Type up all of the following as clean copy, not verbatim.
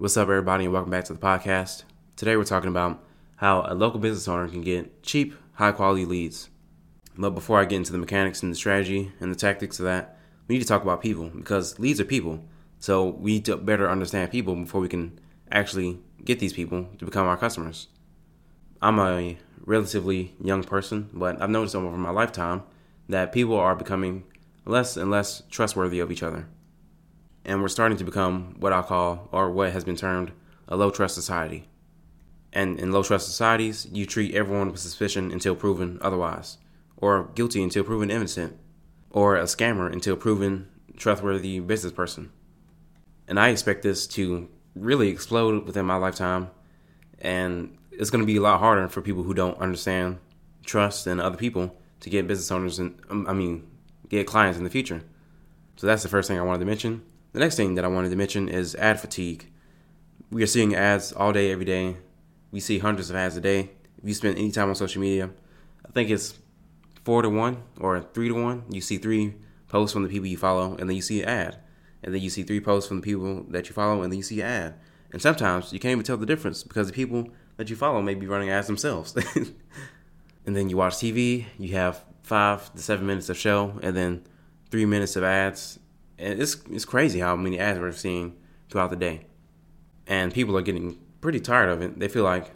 What's up, everybody, and welcome back to the podcast. Today we're talking about how a local business owner can get cheap, high-quality leads. But before I get into the mechanics and the strategy and the tactics of that, we need to talk about people, because leads are people. So we need to better understand people before we can actually get these people to become our customers. I'm a relatively young person, but I've noticed over my lifetime that people are becoming less and less trustworthy of each other. And we're starting to become what I'll call, or what has been termed, a low-trust society. And in low-trust societies, you treat everyone with suspicion until proven otherwise, or guilty until proven innocent, or a scammer until proven trustworthy business person. And I expect this to really explode within my lifetime, and it's going to be a lot harder for people who don't understand trust and other people to get business owners and, get clients in the future. So that's the first thing I wanted to mention. The next thing that I wanted to mention is ad fatigue. We are seeing ads all day, every day. We see hundreds of ads a day. If you spend any time on social media, I think it's 4 to 1 or 3 to 1. You see 3 posts from the people you follow, and then you see an ad. And then you see 3 posts from the people that you follow, and then you see an ad. And sometimes you can't even tell the difference because the people that you follow may be running ads themselves. And then you watch TV. You have 5 to 7 minutes of show, and then 3 minutes of ads. And it's crazy how many ads we're seeing throughout the day. And people are getting pretty tired of it. They feel like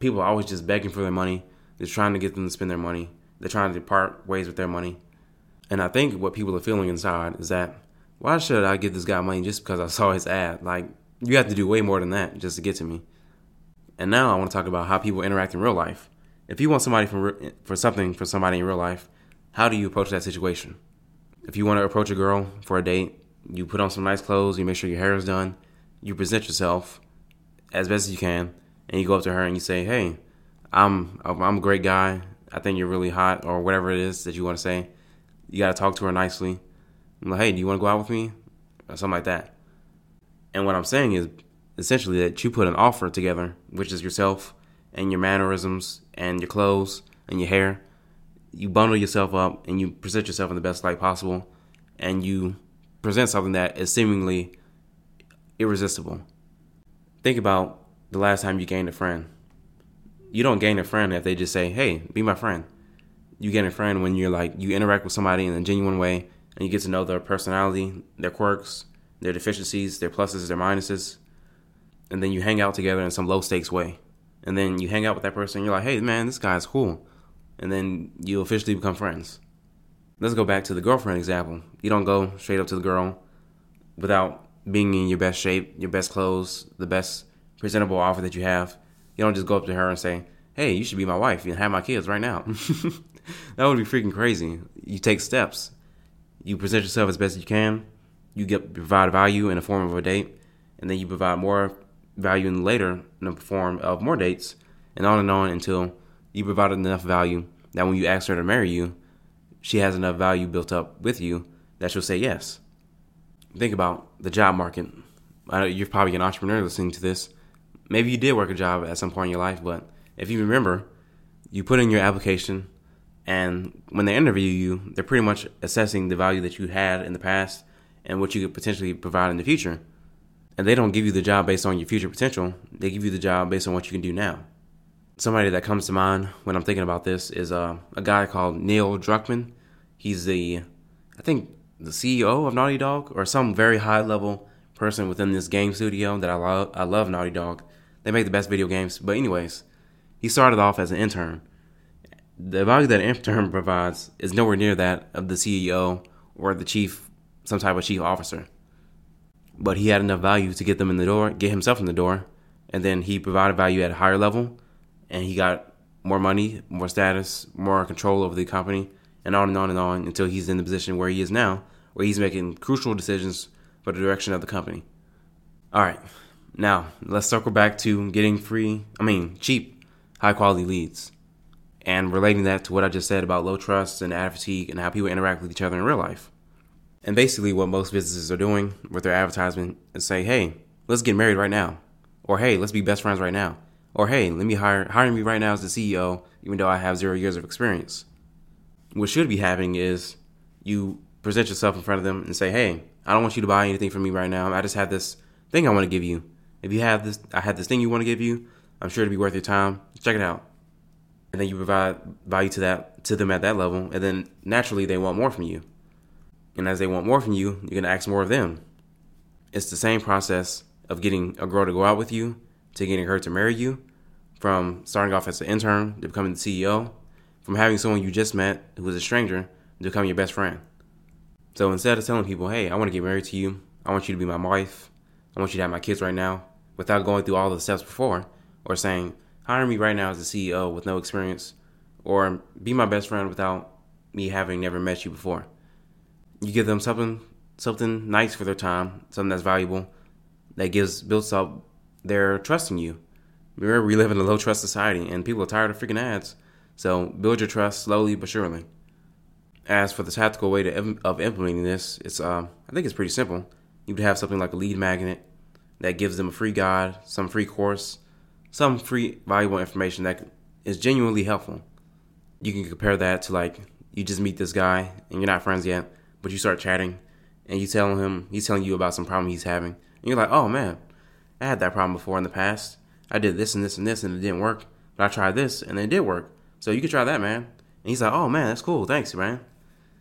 people are always just begging for their money. They're trying to get them to spend their money. They're trying to part ways with their money. And I think what people are feeling inside is that, why should I give this guy money just because I saw his ad? Like, you have to do way more than that just to get to me. And now I want to talk about how people interact in real life. If you want somebody for somebody in real life, how do you approach that situation? If you want to approach a girl for a date, you put on some nice clothes, you make sure your hair is done, you present yourself as best as you can, and you go up to her and you say, hey, I'm a great guy. I think you're really hot, or whatever it is that you want to say. You got to talk to her nicely. I'm like, hey, do you want to go out with me? Or something like that. And what I'm saying is essentially that you put an offer together, which is yourself and your mannerisms and your clothes and your hair. You bundle yourself up and you present yourself in the best light possible, and you present something that is seemingly irresistible. Think about the last time you gained a friend. You don't gain a friend if they just say, hey, be my friend. You gain a friend when you're like, you interact with somebody in a genuine way and you get to know their personality, their quirks, their deficiencies, their pluses, their minuses. And then you hang out together in some low stakes way. And then you hang out with that person and you're like, hey man, this guy's cool. And then you officially become friends. Let's go back to the girlfriend example. You don't go straight up to the girl without being in your best shape, your best clothes, the best presentable offer that you have. You don't just go up to her and say, hey, you should be my wife and have my kids right now. That would be freaking crazy. You take steps. You present yourself as best as you can. You provide value in the form of a date. And then you provide more value later in the form of more dates. And on until you provided enough value that when you ask her to marry you, she has enough value built up with you that she'll say yes. Think about the job market. I know you're probably an entrepreneur listening to this. Maybe you did work a job at some point in your life, but if you remember, you put in your application, and when they interview you, they're pretty much assessing the value that you had in the past and what you could potentially provide in the future. And they don't give you the job based on your future potential. They give you the job based on what you can do now. Somebody that comes to mind when I'm thinking about this is a guy called Neil Druckmann. He's the CEO of Naughty Dog, or some very high-level person within this game studio that I love. I love Naughty Dog. They make the best video games. But anyways, he started off as an intern. The value that an intern provides is nowhere near that of the CEO or the chief, some type of chief officer. But he had enough value to get them in the door, get himself in the door, and then he provided value at a higher level. And he got more money, more status, more control over the company, and on and on and on until he's in the position where he is now, where he's making crucial decisions for the direction of the company. All right, now let's circle back to getting cheap, high-quality leads, and relating that to what I just said about low trust and ad fatigue and how people interact with each other in real life. And basically what most businesses are doing with their advertisement is say, hey, let's get married right now, or hey, let's be best friends right now. Or, hey, let me hire me right now as the CEO, even though I have 0 years of experience. What should be happening is you present yourself in front of them and say, hey, I don't want you to buy anything from me right now. I just have this thing I want to give you. If you have this, I have this thing you want to give you. I'm sure it'll be worth your time. Check it out. And then you provide value to them at that level. And then naturally they want more from you. And as they want more from you, you're going to ask more of them. It's the same process of getting a girl to go out with you, to getting her to marry you, from starting off as an intern to becoming the CEO, from having someone you just met who was a stranger to becoming your best friend. So instead of telling people, hey, I want to get married to you, I want you to be my wife, I want you to have my kids right now, without going through all the steps before, or saying, hire me right now as a CEO with no experience, or be my best friend without me having never met you before. You give them something nice for their time, something that's valuable, that builds up their trust in you. Remember, we live in a low-trust society, and people are tired of freaking ads, so build your trust slowly but surely. As for the tactical way of implementing this, I think it's pretty simple. You would have something like a lead magnet that gives them a free guide, some free course, some free valuable information that is genuinely helpful. You can compare that to, like, you just meet this guy and you're not friends yet, but you start chatting and you tell him, he's telling you about some problem he's having. And you're like, oh man, I had that problem before in the past. I did this and this and this and it didn't work, but I tried this and it did work. So you could try that, man. And he's like, oh man, that's cool. Thanks, man.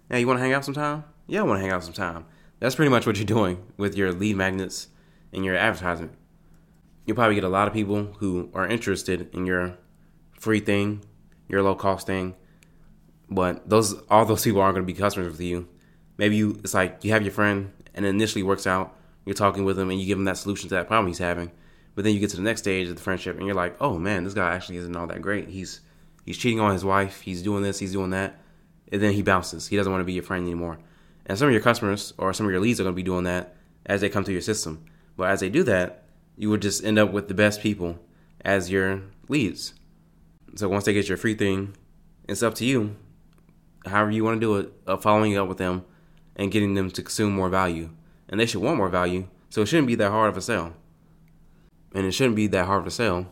Hey, you want to hang out sometime? Yeah, I want to hang out sometime. That's pretty much what you're doing with your lead magnets and your advertisement. You'll probably get a lot of people who are interested in your free thing, your low-cost thing, but all those people aren't going to be customers with you. Maybe it's like you have your friend, and it initially works out. You're talking with him, and you give him that solution to that problem he's having. But then you get to the next stage of the friendship, and you're like, oh, man, this guy actually isn't all that great. He's cheating on his wife. He's doing this. He's doing that. And then he bounces. He doesn't want to be your friend anymore. And some of your customers or some of your leads are going to be doing that as they come through your system. But as they do that, you would just end up with the best people as your leads. So once they get your free thing, it's up to you, however you want to do it, of following up with them and getting them to consume more value. And they should want more value, so it shouldn't be that hard of a sale. And it shouldn't be that hard of a sale.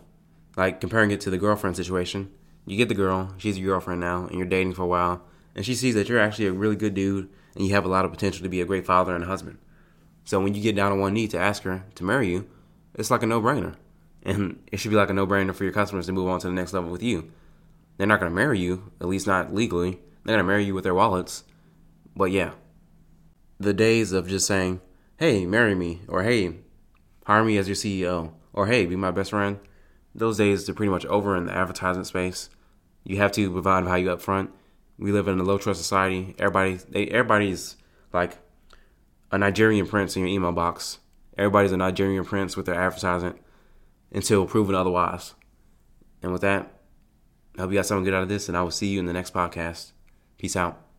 Like comparing it to the girlfriend situation. You get the girl, she's your girlfriend now, and you're dating for a while, and she sees that you're actually a really good dude and you have a lot of potential to be a great father and husband. So when you get down on one knee to ask her to marry you, it's like a no-brainer. And it should be like a no-brainer for your customers to move on to the next level with you. They're not going to marry you, at least not legally. They're going to marry you with their wallets. But yeah, the days of just saying, hey, marry me, or hey, hire me as your CEO, or hey, be my best friend, those days are pretty much over in the advertisement space. You have to provide value up front. We live in a low-trust society. Everybody's like a Nigerian prince in your email box. Everybody's a Nigerian prince with their advertisement until proven otherwise. And with that, I hope you got something good out of this, and I will see you in the next podcast. Peace out.